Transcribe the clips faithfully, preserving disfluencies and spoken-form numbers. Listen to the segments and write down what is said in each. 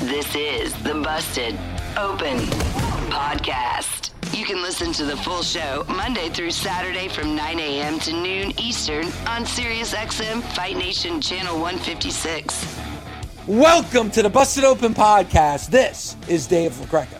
This is the Busted Open Podcast. You can listen to the full show Monday through Saturday from nine a.m. to noon Eastern on Sirius X M Fight Nation Channel one fifty-six. Welcome to the Busted Open Podcast. This is Dave LaGreco.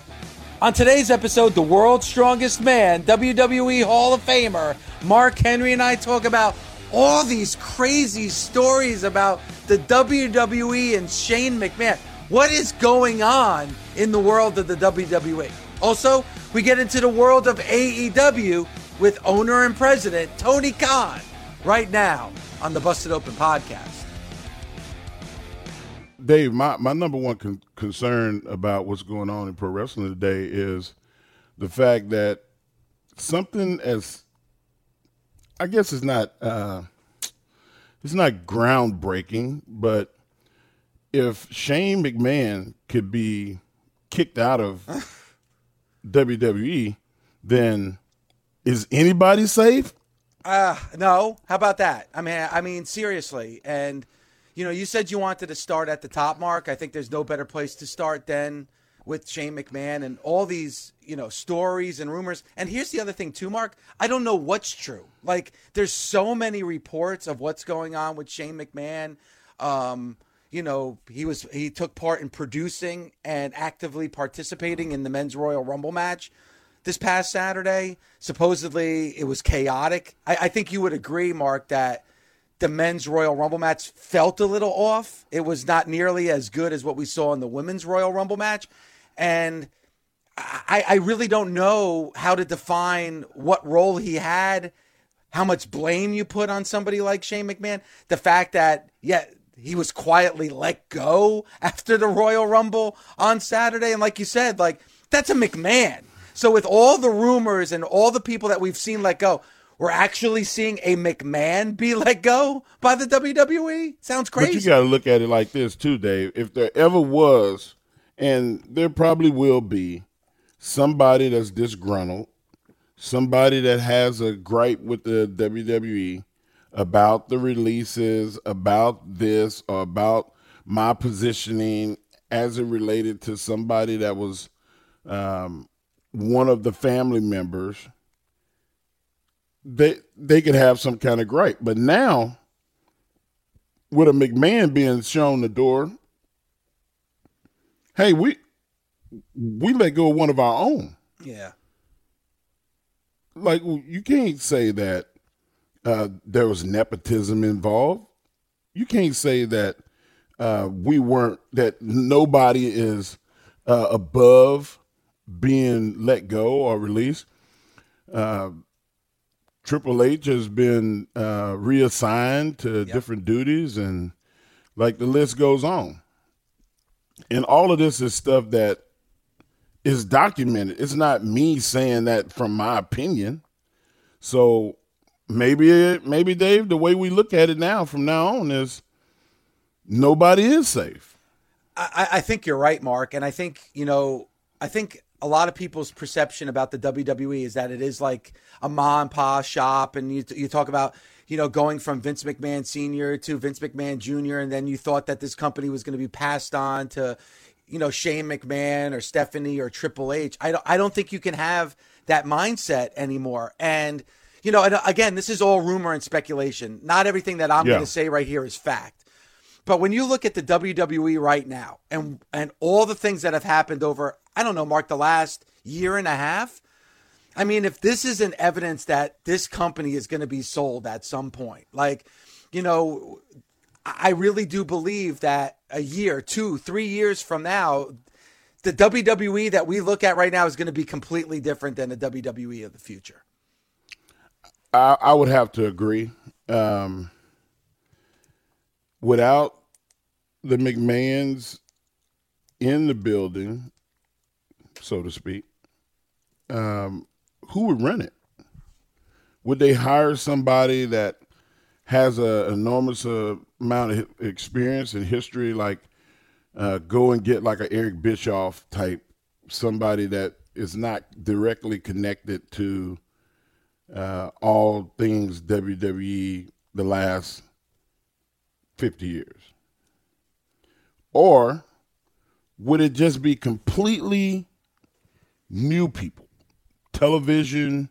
On today's episode, the world's strongest man, W W E Hall of Famer, Mark Henry, and I talk about all these crazy stories about the W W E and Shane McMahon. What is going on in the world of the W W E? Also, we get into the world of A E W with owner and president Tony Khan right now on the Busted Open Podcast. Dave, my, my number one con- concern about what's going on in pro wrestling today is the fact that something as, I guess it's not, uh, it's not groundbreaking, but if Shane McMahon could be kicked out of W W E, then is anybody safe? Uh, no. How about that? I mean, I mean, seriously. And, you know, you said you wanted to start at the top, Mark. I think there's no better place to start than with Shane McMahon and all these, you know, stories and rumors. And here's the other thing, too, Mark. I don't know what's true. Like, there's so many reports of what's going on with Shane McMahon. Um... You know, he was he took part in producing and actively participating in the Men's Royal Rumble match this past Saturday. Supposedly, it was chaotic. I, I think you would agree, Mark, that the Men's Royal Rumble match felt a little off. It was not nearly as good as what we saw in the Women's Royal Rumble match. And I, I really don't know how to define what role he had, how much blame you put on somebody like Shane McMahon. The fact that, yeah... he was quietly let go after the Royal Rumble on Saturday. And like you said, like that's a McMahon. So with all the rumors and all the people that we've seen let go, we're actually seeing a McMahon be let go by the W W E. Sounds crazy. But you got to look at it like this too, Dave. If there ever was, and there probably will be, somebody that's disgruntled, somebody that has a gripe with the W W E, about the releases, about this, or about my positioning as it related to somebody that was um, one of the family members, they they could have some kind of gripe. But now, with a McMahon being shown the door, hey, we we let go of one of our own. Yeah. Like, you can't say that. Uh, there was nepotism involved. You can't say that uh, we weren't, that nobody is uh, above being let go or released. Uh, Triple H has been uh, reassigned to yep. different duties, and like the list goes on. And all of this is stuff that is documented. It's not me saying that from my opinion. So, Maybe, maybe Dave, the way we look at it now from now on is nobody is safe. I, I think you're right, Mark. And I think, you know, I think a lot of people's perception about the W W E is that it is like a mom and pop shop. And you, you talk about, you know, going from Vince McMahon Senior to Vince McMahon Junior And then you thought that this company was going to be passed on to, you know, Shane McMahon or Stephanie or Triple H. I don't, I don't think you can have that mindset anymore. And, you know, and again, this is all rumor and speculation. Not everything that I'm yeah. going to say right here is fact. But when you look at the W W E right now and and all the things that have happened over, I don't know, Mark, the last year and a half, I mean, if this isn't evidence that this company is going to be sold at some point, like, you know, I really do believe that a year, two, three years from now, the W W E that we look at right now is going to be completely different than the W W E of the future. I, I would have to agree. Um, without the McMahons in the building, so to speak, um, who would run it? Would they hire somebody that has an enormous uh, amount of experience and history, like uh, go and get like an Eric Bischoff type, somebody that is not directly connected to uh, all things W W E the last fifty years? Or would it just be completely new people? Television,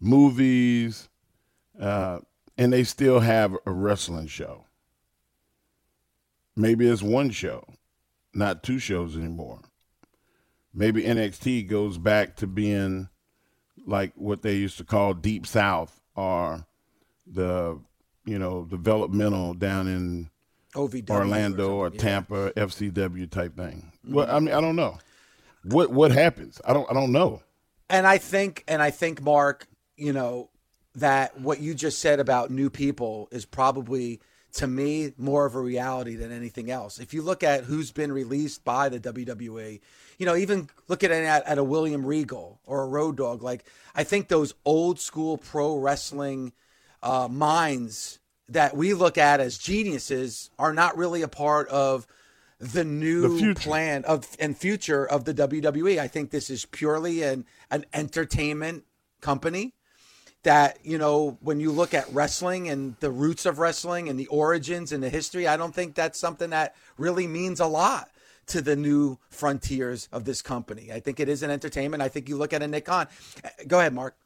movies, uh, and they still have a wrestling show. Maybe it's one show, not two shows anymore. Maybe N X T goes back to being like what they used to call Deep South, or the, you know, developmental down in O V W Orlando or, or Tampa, yeah. F C W type thing. Mm-hmm. Well, I mean, I don't know what what happens. I don't I don't know. And I think and I think Mark, you know, that what you just said about new people is probably, to me, more of a reality than anything else. If you look at who's been released by the W W E, you know, even look at at, at a William Regal or a Road Dogg, like I think those old school pro wrestling uh, minds that we look at as geniuses are not really a part of the new the plan of and future of the W W E. I think this is purely an, an entertainment company that, you know, when you look at wrestling and the roots of wrestling and the origins and the history, I don't think that's something that really means a lot to the new frontiers of this company. I think it is an entertainment. I think you look at a Nick Khan. Go ahead, Mark.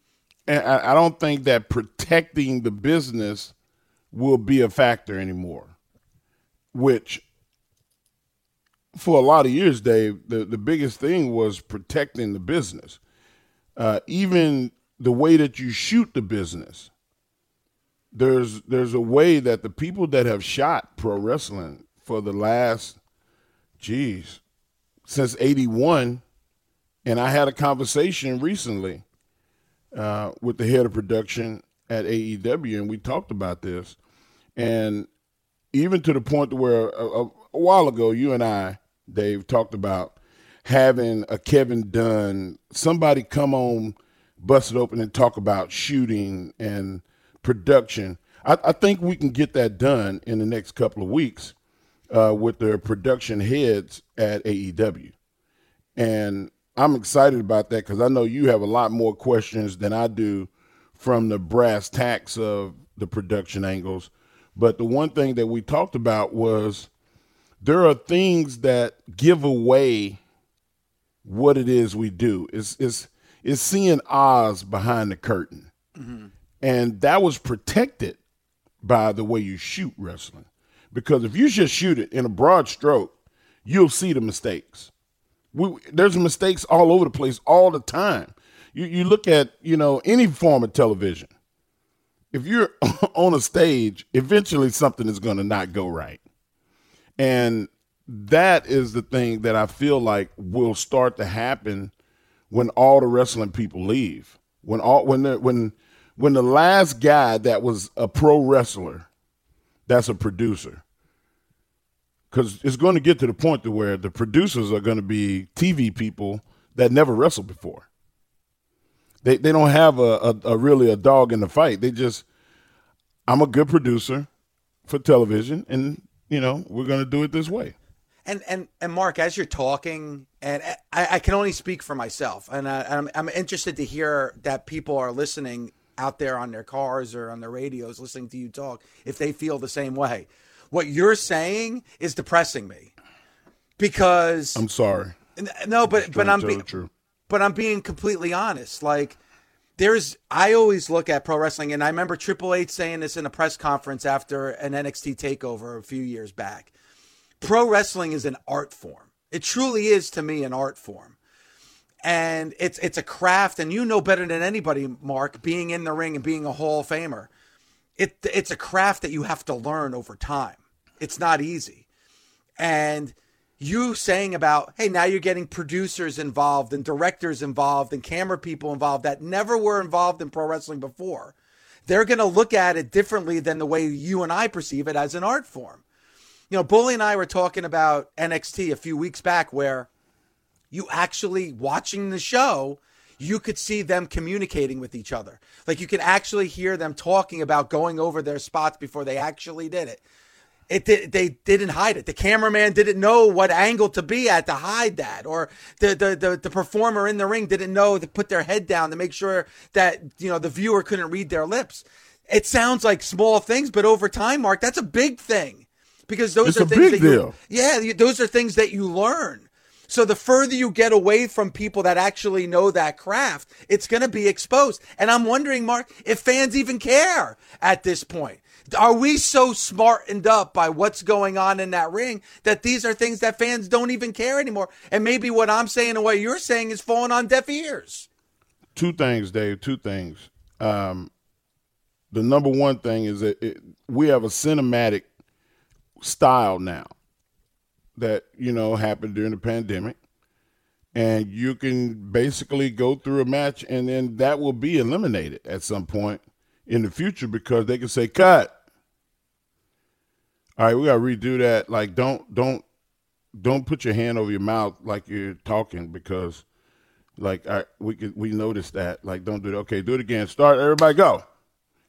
And I, I don't think that protecting the business will be a factor anymore, which for a lot of years, Dave, the, the biggest thing was protecting the business. Uh, even the way that you shoot the business, there's there's a way that the people that have shot pro wrestling for the last, geez, since eighty-one, and I had a conversation recently uh, with the head of production at A E W, and we talked about this. And even to the point where a, a, a while ago, you and I, Dave, talked about having a Kevin Dunn, somebody come on Busted Open and talk about shooting and production. I, I think we can get that done in the next couple of weeks uh, with their production heads at A E W. And I'm excited about that because I know you have a lot more questions than I do from the brass tacks of the production angles. But the one thing that we talked about was there are things that give away what it is we do. It's, it's, is seeing Oz behind the curtain. Mm-hmm. And that was protected by the way you shoot wrestling. Because if you just shoot it in a broad stroke, you'll see the mistakes. We, there's mistakes all over the place all the time. You, you look at, you know, any form of television. If you're on a stage, eventually something is going to not go right. And that is the thing that I feel like will start to happen when all the wrestling people leave, when all when the, when when the last guy that was a pro wrestler, that's a producer, because it's going to get to the point to where the producers are going to be T V people that never wrestled before. They they don't have a, a, a really a dog in the fight. They just, I'm a good producer for television, and you know we're going to do it this way. And and and Mark, as you're talking, and I, I can only speak for myself, and I, I'm I'm interested to hear that people are listening out there on their cars or on their radios, listening to you talk, if they feel the same way. What you're saying is depressing me, because I'm sorry. No, but but I'm being but I'm being completely honest. Like there's, I always look at pro wrestling, and I remember Triple H saying this in a press conference after an N X T takeover a few years back. Pro wrestling is an art form. It truly is, to me, an art form. And it's it's a craft, and you know better than anybody, Mark, being in the ring and being a Hall of Famer. It it's a craft that you have to learn over time. It's not easy. And you saying about, hey, now you're getting producers involved and directors involved and camera people involved that never were involved in pro wrestling before. They're going to look at it differently than the way you and I perceive it as an art form. You know, Bully and I were talking about N X T a few weeks back where you actually watching the show, you could see them communicating with each other. Like you could actually hear them talking about going over their spots before they actually did it. It did, they didn't hide it. The cameraman didn't know what angle to be at to hide that, or the the the, the performer in the ring didn't know to put their head down to make sure that, you know, the viewer couldn't read their lips. It sounds like small things, but over time, Mark, that's a big thing, because those it's are a things big that deal. You, yeah, those are things that you learn. So the further you get away from people that actually know that craft, it's going to be exposed. And I'm wondering, Mark, if fans even care at this point. Are we so smartened up by what's going on in that ring that these are things that fans don't even care anymore? And maybe what I'm saying and what you're saying is falling on deaf ears. Two things, Dave, two things. Um, the number one thing is that it, we have a cinematic style now that, you know, happened during the pandemic. And you can basically go through a match, and then that will be eliminated at some point in the future, because they can say cut. All right, we gotta redo that. Like, don't don't don't put your hand over your mouth like you're talking, because like I we could, we noticed that. Like, don't do that. Okay, do it again. Start. Everybody go,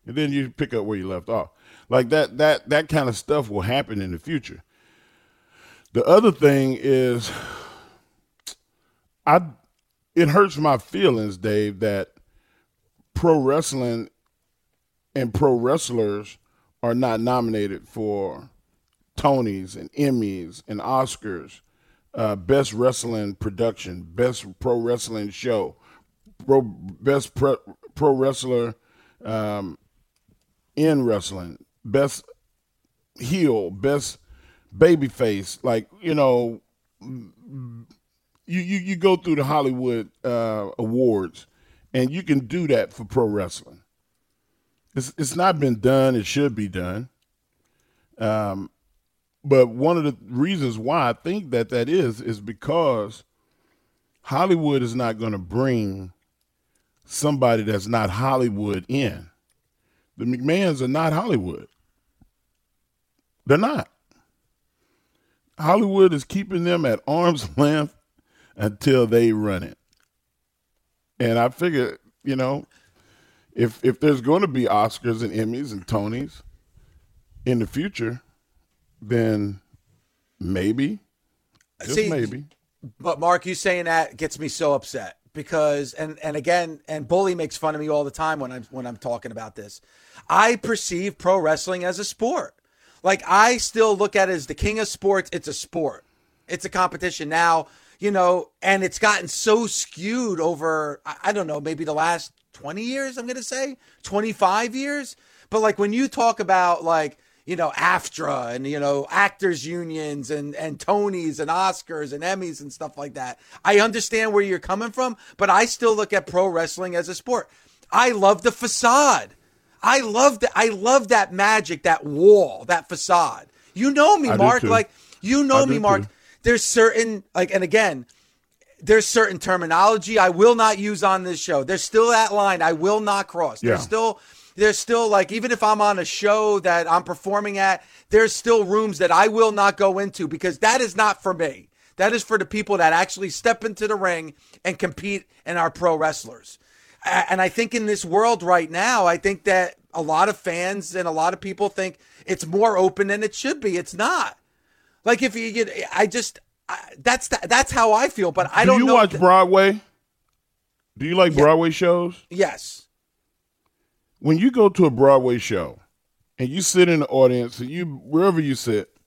and then you pick up where you left off. Like that that that kind of stuff will happen in the future. The other thing is, I it hurts my feelings, Dave, that pro wrestling and pro wrestlers are not nominated for Tonys and Emmys and Oscars, uh, best wrestling production, best pro wrestling show, pro, best pro, pro wrestler um, in wrestling, best heel, best babyface. Like, you know, you, you, you go through the Hollywood uh, awards, and you can do that for pro wrestling. It's it's not been done. It should be done. Um, but one of the reasons why I think that that is, is because Hollywood is not going to bring somebody that's not Hollywood in. The McMahons are not Hollywood. They're not. Hollywood is keeping them at arm's length until they run it. And I figure, you know, If if there's going to be Oscars and Emmys and Tonys in the future, then maybe, just See, maybe. But Mark, you saying that gets me so upset, because, and, and again, and Bully makes fun of me all the time when I'm when I'm talking about this. I perceive pro wrestling as a sport. Like, I still look at it as the king of sports. It's a sport. It's a competition now, you know, and it's gotten so skewed over, I, I don't know, maybe the last twenty years, I'm going to say twenty-five years. But like, when you talk about, like, you know, A F T R A and, you know, actors unions and, and Tonys and Oscars and Emmys and stuff like that, I understand where you're coming from, but I still look at pro wrestling as a sport. I love the facade. I love that. I love that magic, that wall, that facade. You know me, I Mark, like, you know I me, Mark, too. There's certain, like, and again, there's certain terminology I will not use on this show. There's still that line I will not cross. Yeah. There's still, there's still, like, even if I'm on a show that I'm performing at, there's still rooms that I will not go into, because that is not for me. That is for the people that actually step into the ring and compete and are pro wrestlers. And I think in this world right now, I think that a lot of fans and a lot of people think it's more open than it should be. It's not. Like, if you get, I just, I, that's the, that's how I feel, but I don't know. Do you know watch th- Broadway? Do you like yeah. Broadway shows? Yes. When you go to a Broadway show and you sit in the audience, and you wherever you sit,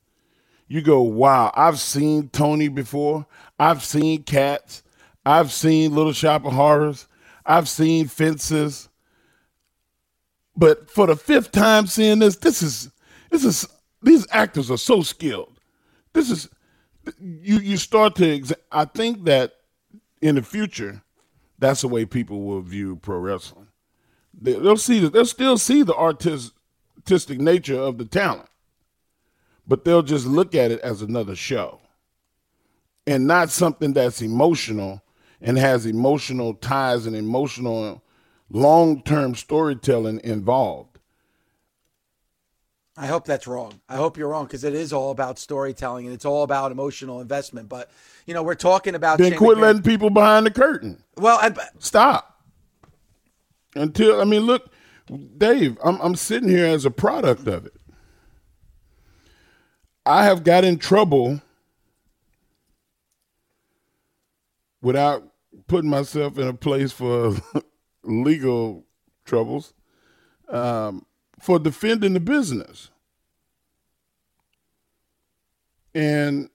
you go, wow, I've seen Tony before. I've seen Cats. I've seen Little Shop of Horrors. I've seen Fences. But for the fifth time seeing this, this is, this is, these actors are so skilled. This is, You you start to, I think that in the future, that's the way people will view pro wrestling. They'll see that they'll still see the artist, artistic nature of the talent, but they'll just look at it as another show and not something that's emotional and has emotional ties and emotional long-term storytelling involved. I hope that's wrong. I hope you're wrong, because it is all about storytelling and it's all about emotional investment. But, you know, we're talking about... Then Shane quit McMahon. Letting people behind the curtain. Well, I, Stop. Until, I mean, look, Dave, I'm, I'm sitting here as a product of it. I have got in trouble without putting myself in a place for legal troubles. Um, for defending the business. And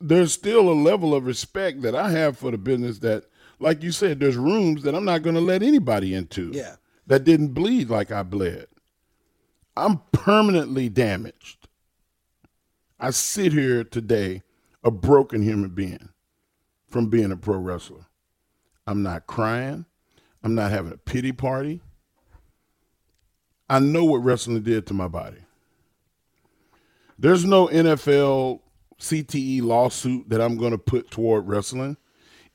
there's still a level of respect that I have for the business that, like you said, there's rooms that I'm not going to let anybody into. Yeah. That didn't bleed like I bled. I'm permanently damaged. I sit here today a broken human being from being a pro wrestler. I'm not crying. I'm not having a pity party. I know what wrestling did to my body. There's no N F L C T E lawsuit that I'm going to put toward wrestling.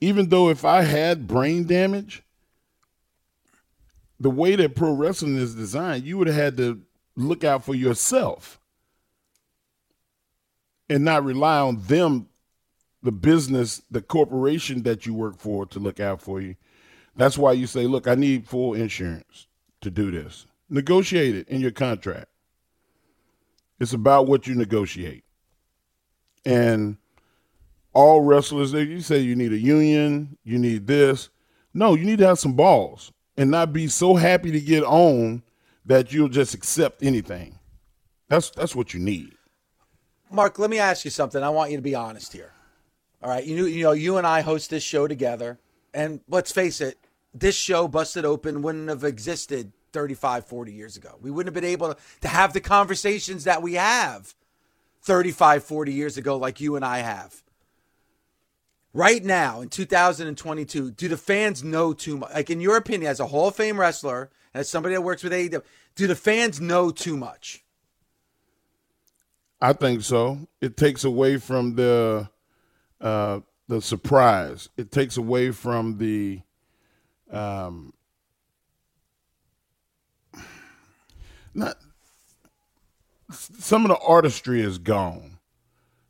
Even though if I had brain damage, the way that pro wrestling is designed, you would have had to look out for yourself and not rely on them, the business, the corporation that you work for, to look out for you. That's why you say, look, I need full insurance to do this. Negotiate it in your contract. It's about what you negotiate. And all wrestlers, you say you need a union, you need this. No, you need to have some balls and not be so happy to get on that you'll just accept anything. That's that's what you need. Mark, let me ask you something. I want you to be honest here. All right, you, you know, you and I host this show together, and let's face it, this show, Busted Open, wouldn't have existed thirty-five, forty years ago. We wouldn't have been able to, to have the conversations that we have thirty-five, forty years ago, like you and I have. Right now, in two thousand twenty-two, do the fans know too much? Like, in your opinion, as a Hall of Fame wrestler, and as somebody that works with A E W, do the fans know too much? I think so. It takes away from the uh, the surprise. It takes away from the... Um, Not some of the artistry is gone.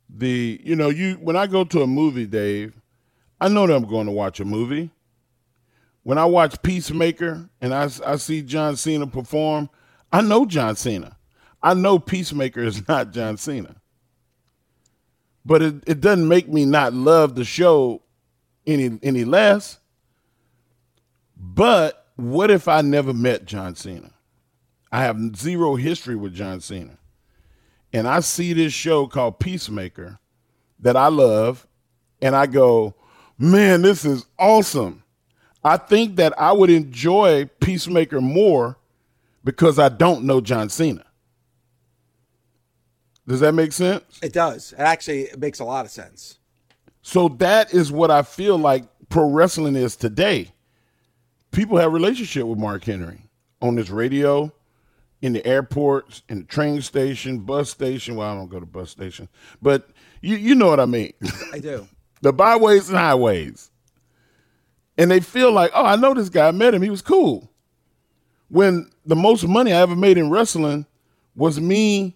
The you know you when I go to a movie, Dave, I know that I'm going to watch a movie. When I watch Peacemaker and I, I see John Cena perform, I know John Cena. I know Peacemaker is not John Cena. But it, it doesn't make me not love the show any any less. But what if I never met John Cena? I have zero history with John Cena. And I see this show called Peacemaker that I love, and I go, man, this is awesome. I think that I would enjoy Peacemaker more because I don't know John Cena. Does that make sense? It does. It actually makes a lot of sense. So that is what I feel like pro wrestling is today. People have a relationship with Mark Henry on this radio, in the airports, in the train station, bus station. Well, I don't go to bus station, but you you know what I mean. I do. The byways and highways. And they feel like, oh, I know this guy. I met him. He was cool. When the most money I ever made in wrestling was me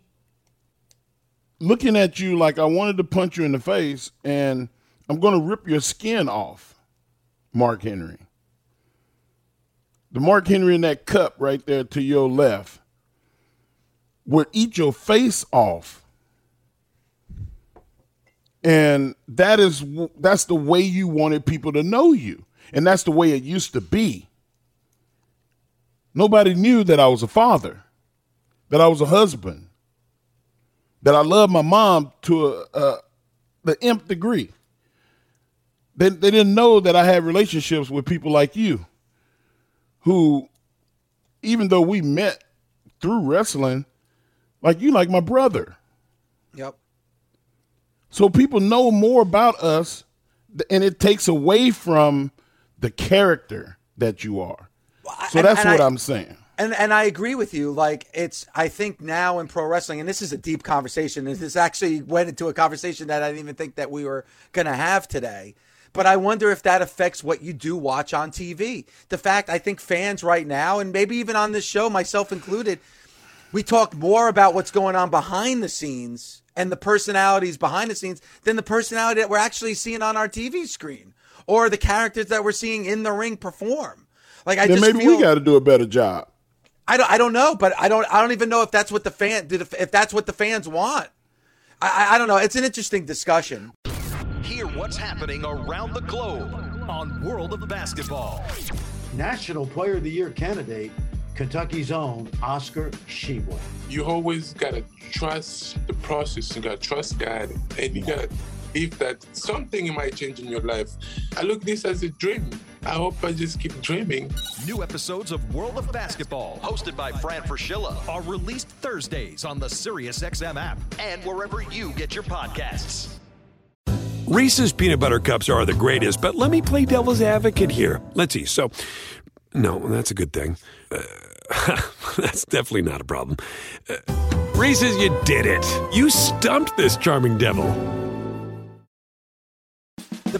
looking at you like I wanted to punch you in the face and I'm going to rip your skin off, Mark Henry. The Mark Henry in that cup right there to your left would eat your face off. And that is that's the way you wanted people to know you. And that's the way it used to be. Nobody knew that I was a father, that I was a husband, that I loved my mom to a, a, the nth degree. They, they didn't know that I had relationships with people like you who, even though we met through wrestling, like you, like my brother. Yep. So people know more about us and it takes away from the character that you are. So and, that's and what I, I'm saying. And and I agree with you. Like, it's, I think now in pro wrestling, and this is a deep conversation. This actually went into a conversation that I didn't even think that we were going to have today. But I wonder if that affects what you do watch on T V. The fact, I think fans right now, and maybe even on this show, myself included, we talk more about what's going on behind the scenes and the personalities behind the scenes than the personality that we're actually seeing on our T V screen or the characters that we're seeing in the ring perform. Like, I then just maybe feel, we got to do a better job. I don't. I don't know, but I don't. I don't even know if that's what the fan. If that's what the fans want, I, I don't know. It's an interesting discussion. Hear what's happening around the globe on World of Basketball. National Player of the Year candidate, Kentucky's own Oscar Sheway. You always gotta trust the process. You gotta trust God, and you gotta believe that something might change in your life. I look this as a dream. I hope I just keep dreaming. New episodes of World of Basketball, hosted by Fran Fraschilla, are released Thursdays on the Sirius X M app and wherever you get your podcasts. Reese's Peanut Butter Cups are the greatest, but let me play devil's advocate here. Let's see. So, no, that's a good thing. Uh, that's definitely not a problem. Uh, Reese's, you did it. You stumped this charming devil. The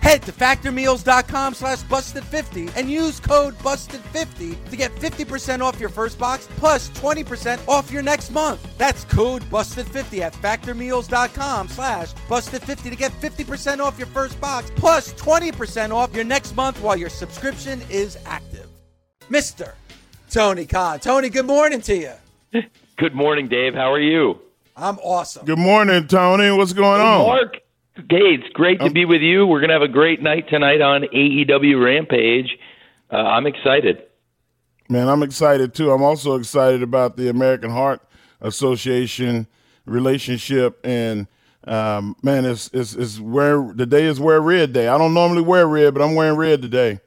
Head to factor meals dot com slash busted fifty and use code busted fifty to get fifty percent off your first box plus twenty percent off your next month. That's code busted fifty at factor meals dot com slash busted fifty to get fifty percent off your first box plus twenty percent off your next month while your subscription is active. Mister Tony Khan. Tony, good morning to you. Good morning, Dave. How are you? I'm awesome. Good morning, Tony. What's going hey, on? Mark. Hey, it's great to be with you. We're going to have a great night tonight on A E W Rampage. Uh, I'm excited. Man, I'm excited, too. I'm also excited about the American Heart Association relationship. And, um, man, it's, it's, it's where the day is wear red day. I don't normally wear red, but I'm wearing red today.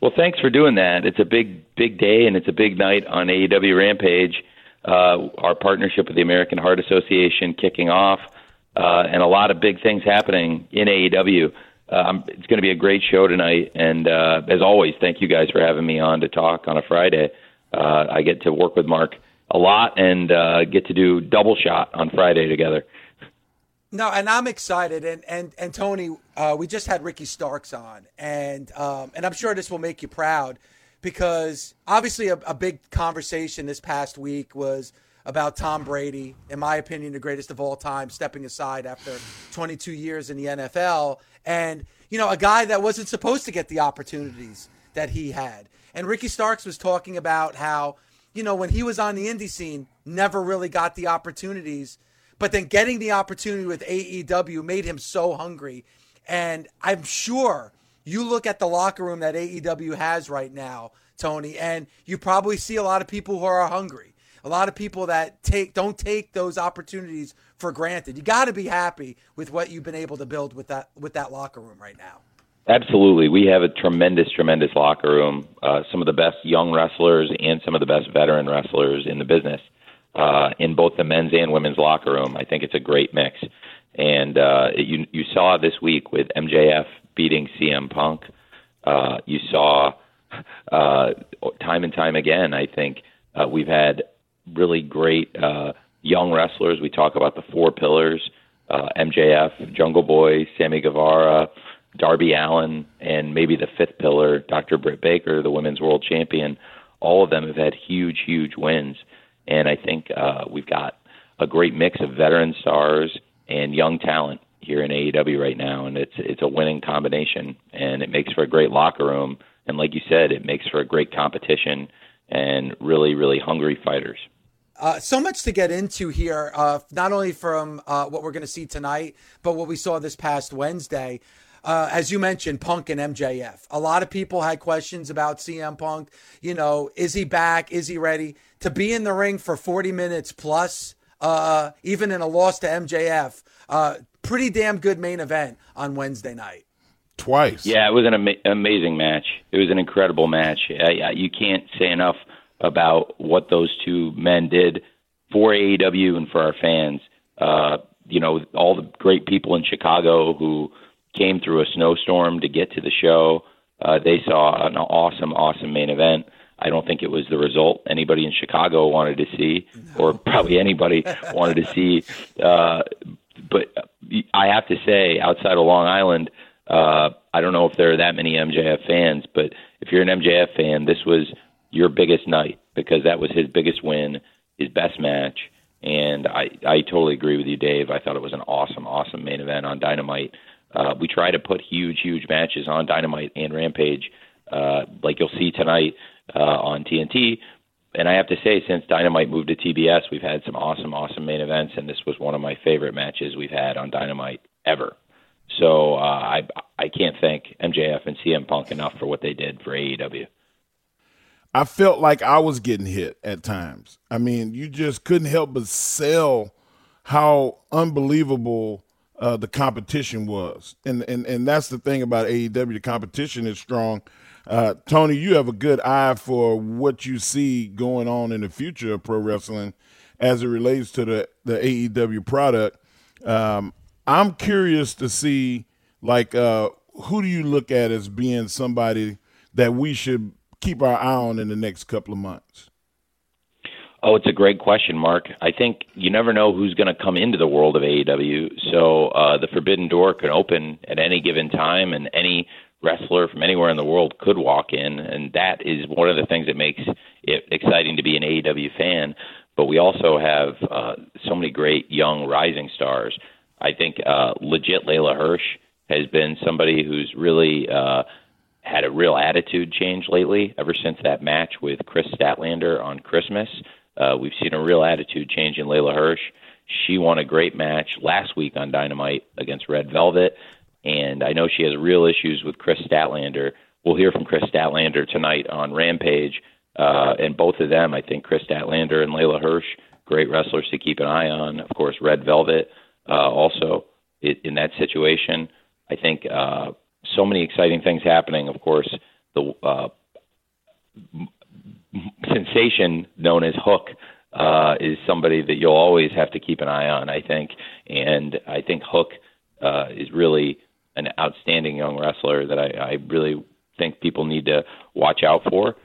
Well, thanks for doing that. It's a big, big day, and it's a big night on A E W Rampage. Uh, our partnership with the American Heart Association kicking off. Uh, and a lot of big things happening in A E W. Uh, it's going to be a great show tonight. And uh, as always, thank you guys for having me on to talk on a Friday. Uh, I get to work with Mark a lot and uh, get to do double shot on Friday together. No, and I'm excited. And and, and Tony, uh, we just had Ricky Starks on. And, um, and I'm sure this will make you proud because obviously a, a big conversation this past week was about Tom Brady, in my opinion, the greatest of all time, stepping aside after twenty-two years in the N F L. And, you know, a guy that wasn't supposed to get the opportunities that he had. And Ricky Starks was talking about how, you know, when he was on the indie scene, never really got the opportunities. But then getting the opportunity with A E W made him so hungry. And I'm sure you look at the locker room that A E W has right now, Tony, and you probably see a lot of people who are hungry, a lot of people that take don't take those opportunities for granted. You got to be happy with what you've been able to build with that with that locker room right now. Absolutely. We have a tremendous, tremendous locker room, uh, some of the best young wrestlers and some of the best veteran wrestlers in the business, uh, in both the men's and women's locker room. I think it's a great mix. And uh, you, you saw this week with M J F beating C M Punk. Uh, you saw uh, time and time again, I think uh, we've had really great uh, young wrestlers. We talk about the four pillars, uh, M J F, Jungle Boy, Sammy Guevara, Darby Allin, and maybe the fifth pillar, Doctor Britt Baker, the women's world champion. All of them have had huge, huge wins. And I think uh, we've got a great mix of veteran stars and young talent here in A E W right now. And it's it's a winning combination, and it makes for a great locker room. And like you said, it makes for a great competition and really, really hungry fighters. Uh, so much to get into here, uh, not only from uh, what we're going to see tonight, but what we saw this past Wednesday. Uh, as you mentioned, Punk and M J F. A lot of people had questions about C M Punk. You know, is he back? Is he ready to be in the ring for forty minutes plus? Uh, even in a loss to M J F, uh, pretty damn good main event on Wednesday night. Twice. Yeah, it was an ama- amazing match. It was an incredible match. Uh, you can't say enough about what those two men did for A E W and for our fans. Uh, you know, all the great people in Chicago who came through a snowstorm to get to the show. Uh, they saw an awesome, awesome main event. I don't think it was the result anybody in Chicago wanted to see, no. or probably anybody wanted to see. Uh, but I have to say, outside of Long Island, uh, I don't know if there are that many M J F fans, but if you're an M J F fan, this was your biggest night because that was his biggest win, his best match. And I, I totally agree with you, Dave. I thought it was an awesome, awesome main event on Dynamite. Uh, we try to put huge, huge matches on Dynamite and Rampage, uh, like you'll see tonight uh, on T N T. And I have to say, since Dynamite moved to T B S, we've had some awesome, awesome main events, and this was one of my favorite matches we've had on Dynamite ever. So uh, I I can't thank M J F and C M Punk enough for what they did for A E W. I felt like I was getting hit at times. I mean, you just couldn't help but sell how unbelievable Uh, the competition was. And, and and that's the thing about A E W, the competition is strong. Uh, Tony, you have a good eye for what you see going on in the future of pro wrestling as it relates to the, the A E W product. Um, I'm curious to see, like, uh, who do you look at as being somebody that we should keep our eye on in the next couple of months? Oh, it's a great question, Mark. I think you never know who's going to come into the world of A E W. So uh, the forbidden door can open at any given time, and any wrestler from anywhere in the world could walk in. And that is one of the things that makes it exciting to be an A E W fan. But we also have uh, so many great young rising stars. I think uh, legit Layla Hirsch has been somebody who's really uh, had a real attitude change lately ever since that match with Chris Statlander on Christmas. Uh, we've seen a real attitude change in Layla Hirsch. She won a great match last week on Dynamite against Red Velvet, and I know she has real issues with Chris Statlander. We'll hear from Chris Statlander tonight on Rampage, uh, and both of them, I think Chris Statlander and Layla Hirsch, great wrestlers to keep an eye on. Of course, Red Velvet uh, also it, in that situation. I think uh, so many exciting things happening. Of course, the uh, sensation known as Hook uh, is somebody that you'll always have to keep an eye on, I think. And I think Hook uh, is really an outstanding young wrestler that I, I really think people need to watch out for.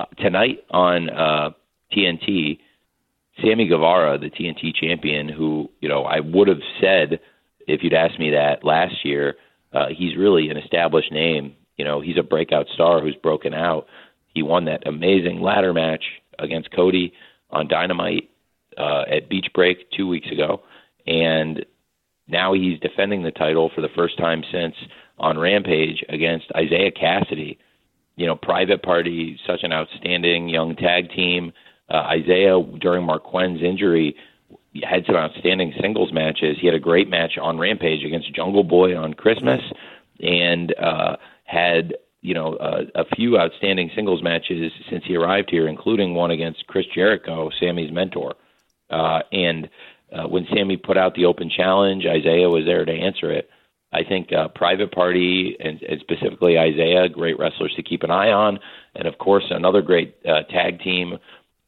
Uh, tonight on uh, T N T, Sammy Guevara, the T N T champion, who, you know, I would have said if you'd asked me that last year, uh, he's really an established name. You know, he's a breakout star who's broken out. He won that amazing ladder match against Cody on Dynamite uh, at Beach Break two weeks ago. And now he's defending the title for the first time since on Rampage against Isaiah Cassidy. You know, Private Party, such an outstanding young tag team. Uh, Isaiah, during Marquand's injury, had some outstanding singles matches. He had a great match on Rampage against Jungle Boy on Christmas and uh, had you know, uh, a few outstanding singles matches since he arrived here, including one against Chris Jericho, Sammy's mentor. Uh, and uh, when Sammy put out the open challenge, Isaiah was there to answer it. I think uh, Private Party, and, and specifically Isaiah, great wrestlers to keep an eye on. And, of course, another great uh, tag team,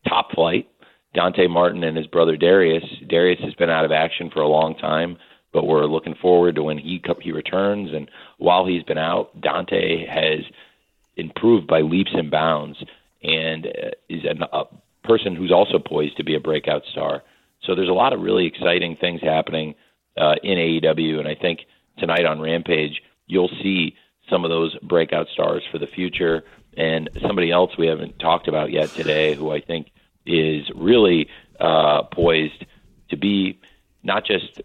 Top Flight, Dante Martin and his brother Darius. Darius has been out of action for a long time, but we're looking forward to when he he returns. And while he's been out, Dante has improved by leaps and bounds and is a person who's also poised to be a breakout star. So there's a lot of really exciting things happening uh, in A E W, and I think tonight on Rampage, you'll see some of those breakout stars for the future. And somebody else we haven't talked about yet today who I think is really uh, poised to be not just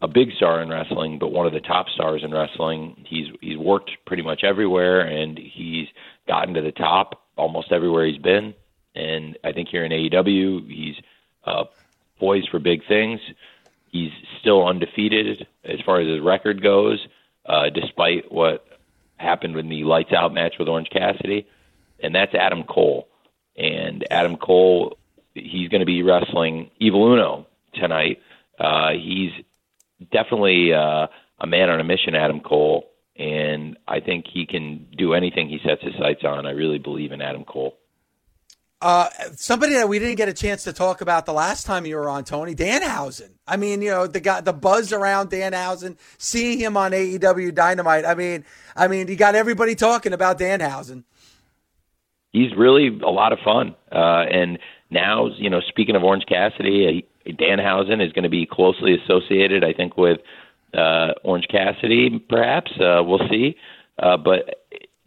a big star in wrestling, but one of the top stars in wrestling. He's he's worked pretty much everywhere, and he's gotten to the top almost everywhere he's been. And I think here in A E W, he's uh, poised for big things. He's still undefeated as far as his record goes, uh, despite what happened in the Lights Out match with Orange Cassidy. And that's Adam Cole. And Adam Cole, he's going to be wrestling Evil Uno tonight. Uh, he's definitely uh, a man on a mission, Adam Cole, and I think he can do anything he sets his sights on. I really believe in Adam Cole. Uh, somebody that we didn't get a chance to talk about the last time you were on, Tony Danhausen. I mean, you know, the guy, the buzz around Danhausen, seeing him on A E W Dynamite. I mean, I mean, you got everybody talking about Danhausen. He's really a lot of fun. Uh, and now, you know, speaking of Orange Cassidy, he, Danhausen is going to be closely associated, I think, with uh, Orange Cassidy, perhaps. Uh, we'll see. Uh, but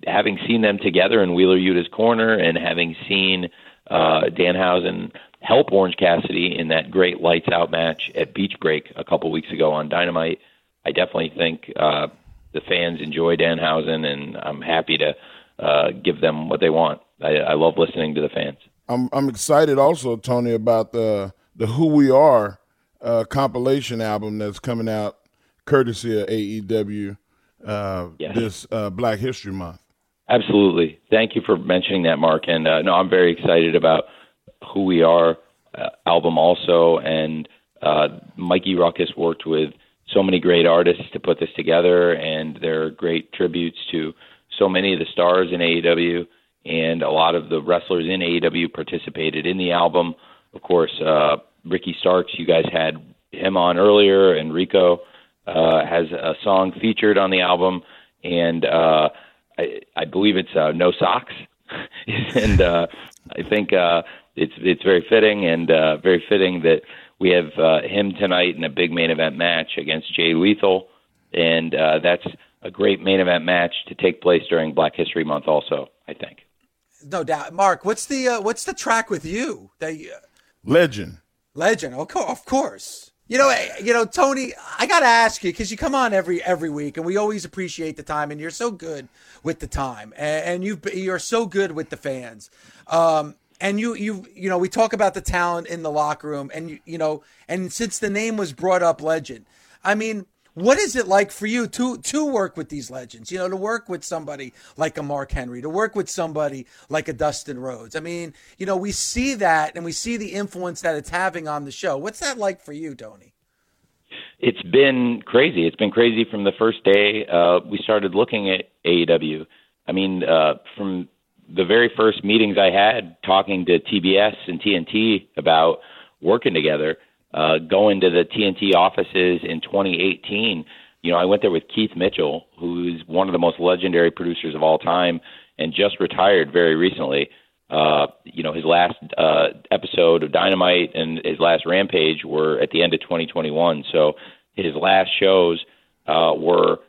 having seen them together in Wheeler Yuta's Corner and having seen uh, Danhausen help Orange Cassidy in that great Lights Out match at Beach Break a couple weeks ago on Dynamite, I definitely think uh, the fans enjoy Danhausen, and I'm happy to uh, give them what they want. I, I love listening to the fans. I'm I'm excited also, Tony, about the the Who We Are uh, compilation album that's coming out courtesy of A E W uh, yes. this uh, Black History Month. Absolutely. Thank you for mentioning that, Mark. And uh, no, I'm very excited about Who We Are uh, album also. And uh, Mikey Ruckus worked with so many great artists to put this together, and they're great tributes to so many of the stars in A E W. And a lot of the wrestlers in A E W participated in the album. Of course, uh, Ricky Starks, you guys had him on earlier, and Rico uh, has a song featured on the album. And uh, I, I believe it's uh, No Socks. and uh, I think uh, it's it's very fitting and uh, very fitting that we have uh, him tonight in a big main event match against Jay Lethal. And uh, that's a great main event match to take place during Black History Month also, I think. No doubt. Mark, what's the uh, what's the track with you? They, uh, Legend. Legend. Of course. You know, you know, Tony, I got to ask you, because you come on every every week, and we always appreciate the time, and you're so good with the time, and, and you've, you're so good with the fans. Um, and, you you you know, we talk about the talent in the locker room, and, you, you know, and since the name was brought up, Legend, I mean, what is it like for you to to work with these legends, you know, to work with somebody like a Mark Henry, to work with somebody like a Dustin Rhodes? I mean, you know, we see that and we see the influence that it's having on the show. What's that like for you, Tony? It's been crazy. It's been crazy from the first day uh, we started looking at A E W. I mean, uh, from the very first meetings I had talking to T B S and T N T about working together, Uh, going to the T N T offices in twenty eighteen, you know, I went there with Keith Mitchell, who's one of the most legendary producers of all time and just retired very recently. Uh, you know, his last uh, episode of Dynamite and his last Rampage were at the end of twenty twenty-one. So his last shows uh, were,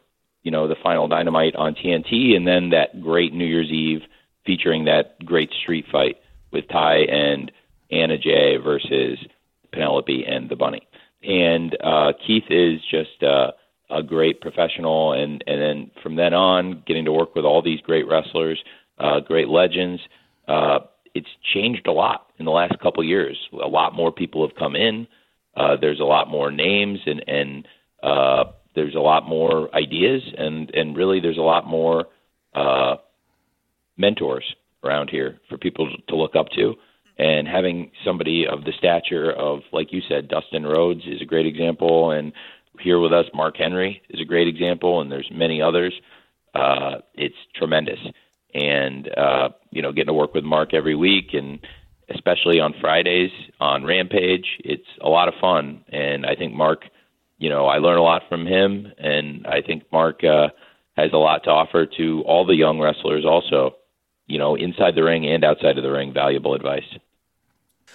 you know, the final Dynamite on T N T and then that great New Year's Eve featuring that great street fight with Ty and Anna Jay versus Penelope and the Bunny. And uh, Keith is just uh, a great professional. And, and then from then on, getting to work with all these great wrestlers, uh, great legends, uh, it's changed a lot in the last couple of years. A lot more people have come in. Uh, there's a lot more names and, and uh, there's a lot more ideas. And, and really, there's a lot more uh, mentors around here for people to look up to. And having somebody of the stature of, like you said, Dustin Rhodes is a great example. And here with us, Mark Henry is a great example. And there's many others. Uh, it's tremendous. And, uh, you know, getting to work with Mark every week, and especially on Fridays on Rampage, it's a lot of fun. And I think Mark, you know, I learn a lot from him. And I think Mark uh, has a lot to offer to all the young wrestlers also, you know, inside the ring and outside of the ring, valuable advice.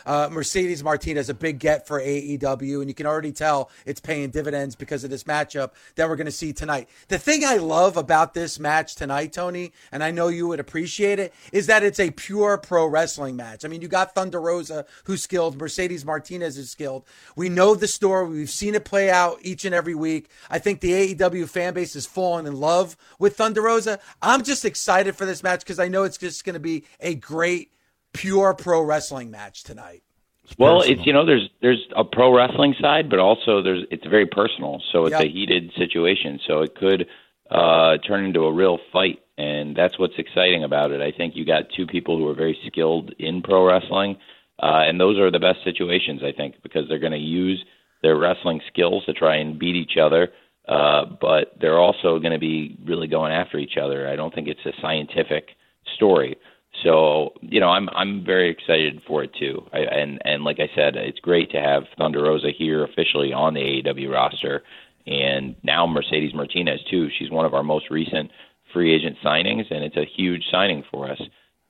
Uh, Mercedes Martinez, a big get for A E W, and you can already tell it's paying dividends because of this matchup that we're going to see tonight. The thing I love about this match tonight, Tony, and I know you would appreciate it, is that it's a pure pro wrestling match. I mean, you got Thunder Rosa, who's skilled. Mercedes Martinez is skilled. We know the story. We've seen it play out each and every week. I think the A E W fan base is falling in love with Thunder Rosa. I'm just excited for this match because I know it's just going to be a great pure pro wrestling match tonight. It's well, personal. It's, you know, there's there's a pro wrestling side, but also there's it's very personal. So it's yep. a heated situation. So it could uh, turn into a real fight, and that's what's exciting about it. I think you got two people who are very skilled in pro wrestling, uh, and those are the best situations, I think, because they're going to use their wrestling skills to try and beat each other, uh, but they're also going to be really going after each other. I don't think it's a scientific story. So, you know, I'm I'm very excited for it, too. I, and, and like I said, it's great to have Thunder Rosa here officially on the A E W roster. And now Mercedes Martinez, too. She's one of our most recent free agent signings, and it's a huge signing for us.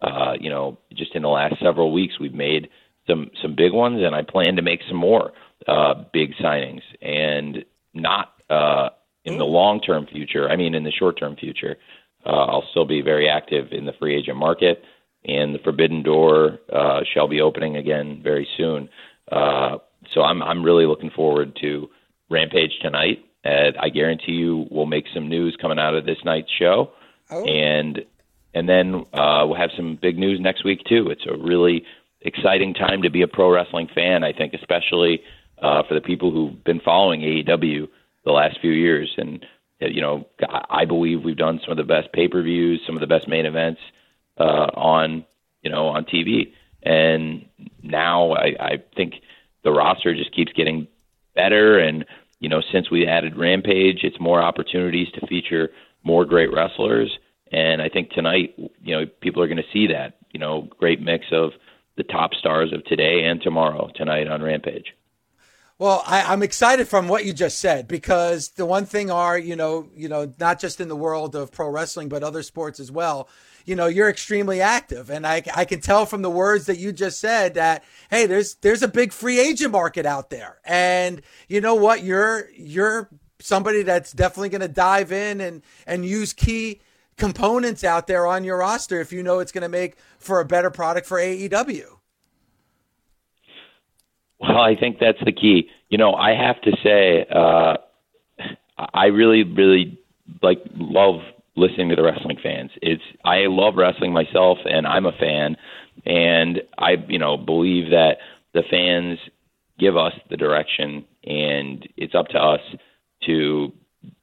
Uh, you know, just in the last several weeks, we've made some, some big ones, and I plan to make some more uh, big signings. And not uh, in the long-term future. I mean, in the short-term future. Uh, I'll still be very active in the free agent market. And the Forbidden Door uh, shall be opening again very soon. Uh, so I'm I'm really looking forward to Rampage tonight. And I guarantee you we'll make some news coming out of this night's show. Oh. And and then uh, we'll have some big news next week, too. It's a really exciting time to be a pro wrestling fan, I think, especially uh, for the people who've been following A E W the last few years. And, you know, I believe we've done some of the best pay-per-views, some of the best main events, Uh, on, you know, on T V. And now I, I think the roster just keeps getting better. And, you know, since we added Rampage, it's more opportunities to feature more great wrestlers. And I think tonight, you know, people are going to see that, you know, great mix of the top stars of today and tomorrow tonight on Rampage. Well, I, I'm excited from what you just said, because the one thing are, you know, you know, not just in the world of pro wrestling, but other sports as well, you know, you're extremely active. And I, I can tell from the words that you just said that, hey, there's, there's a big free agent market out there. And you know what? You're, you're somebody that's definitely going to dive in and, and use key components out there on your roster if you know it's going to make for a better product for A E W. Well, I think that's the key. You know, I have to say, uh, I really, really like love listening to the wrestling fans. It's I love wrestling myself, and I'm a fan, and I, you know, believe that the fans give us the direction, and it's up to us to,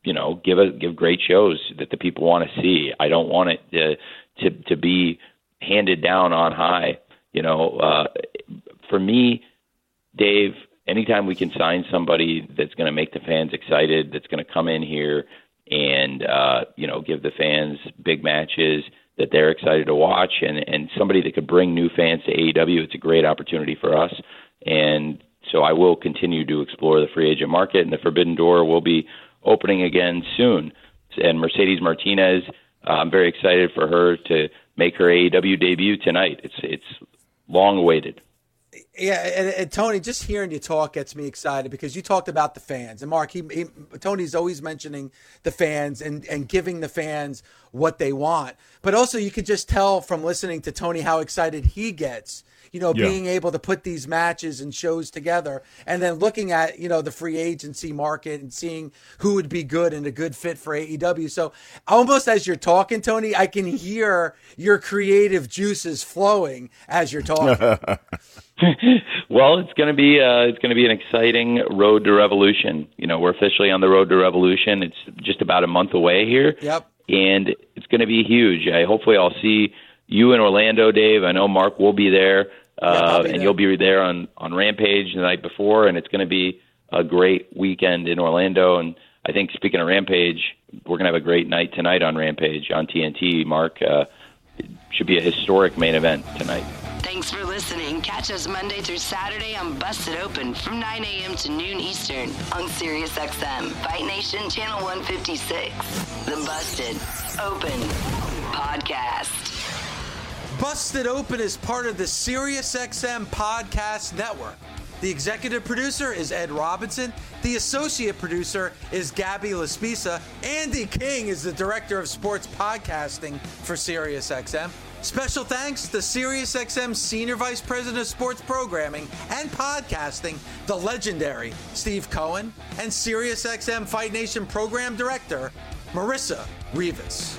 you know, give a, give great shows that the people want to see. I don't want it to to, to be handed down on high. You know, uh, for me, Dave, anytime we can sign somebody that's going to make the fans excited, that's going to come in here and, uh, you know, give the fans big matches that they're excited to watch, and, and somebody that could bring new fans to A E W, it's a great opportunity for us. And so I will continue to explore the free agent market, and the Forbidden Door will be opening again soon. And Mercedes Martinez, uh, I'm very excited for her to make her A E W debut tonight. It's, it's long awaited. Yeah, and, and Tony, just hearing you talk gets me excited, because you talked about the fans. And Mark, he, he, Tony's always mentioning the fans and, and giving the fans what they want. But also you could just tell from listening to Tony how excited he gets, you know, yeah. being able to put these matches and shows together, and then looking at, you know, the free agency market and seeing who would be good and a good fit for A E W. So almost as you're talking, Tony, I can hear your creative juices flowing as you're talking. Well, it's going to be uh, it's going to be an exciting road to revolution. You know, we're officially on the road to revolution. It's just about a month away here. Yep. And it's going to be huge. I hopefully I'll see, you in Orlando, Dave. I know Mark will be there, uh, yeah, be and there. You'll be there on, on Rampage the night before, and it's going to be a great weekend in Orlando. And I think, speaking of Rampage, we're going to have a great night tonight on Rampage on T N T, Mark. Uh, it should be a historic main event tonight. Thanks for listening. Catch us Monday through Saturday on Busted Open from nine a.m. to noon Eastern on Sirius X M, Fight Nation Channel one fifty-six, the Busted Open Podcast. Busted Open is part of the Sirius X M Podcast Network. The executive producer is Ed Robinson. The associate producer is Gabby Laspisa. Andy King is the director of sports podcasting for Sirius X M. Special thanks to SiriusXM Senior Vice President of Sports Programming and Podcasting, the legendary Steve Cohen, and SiriusXM Fight Nation Program Director, Marissa Rivas.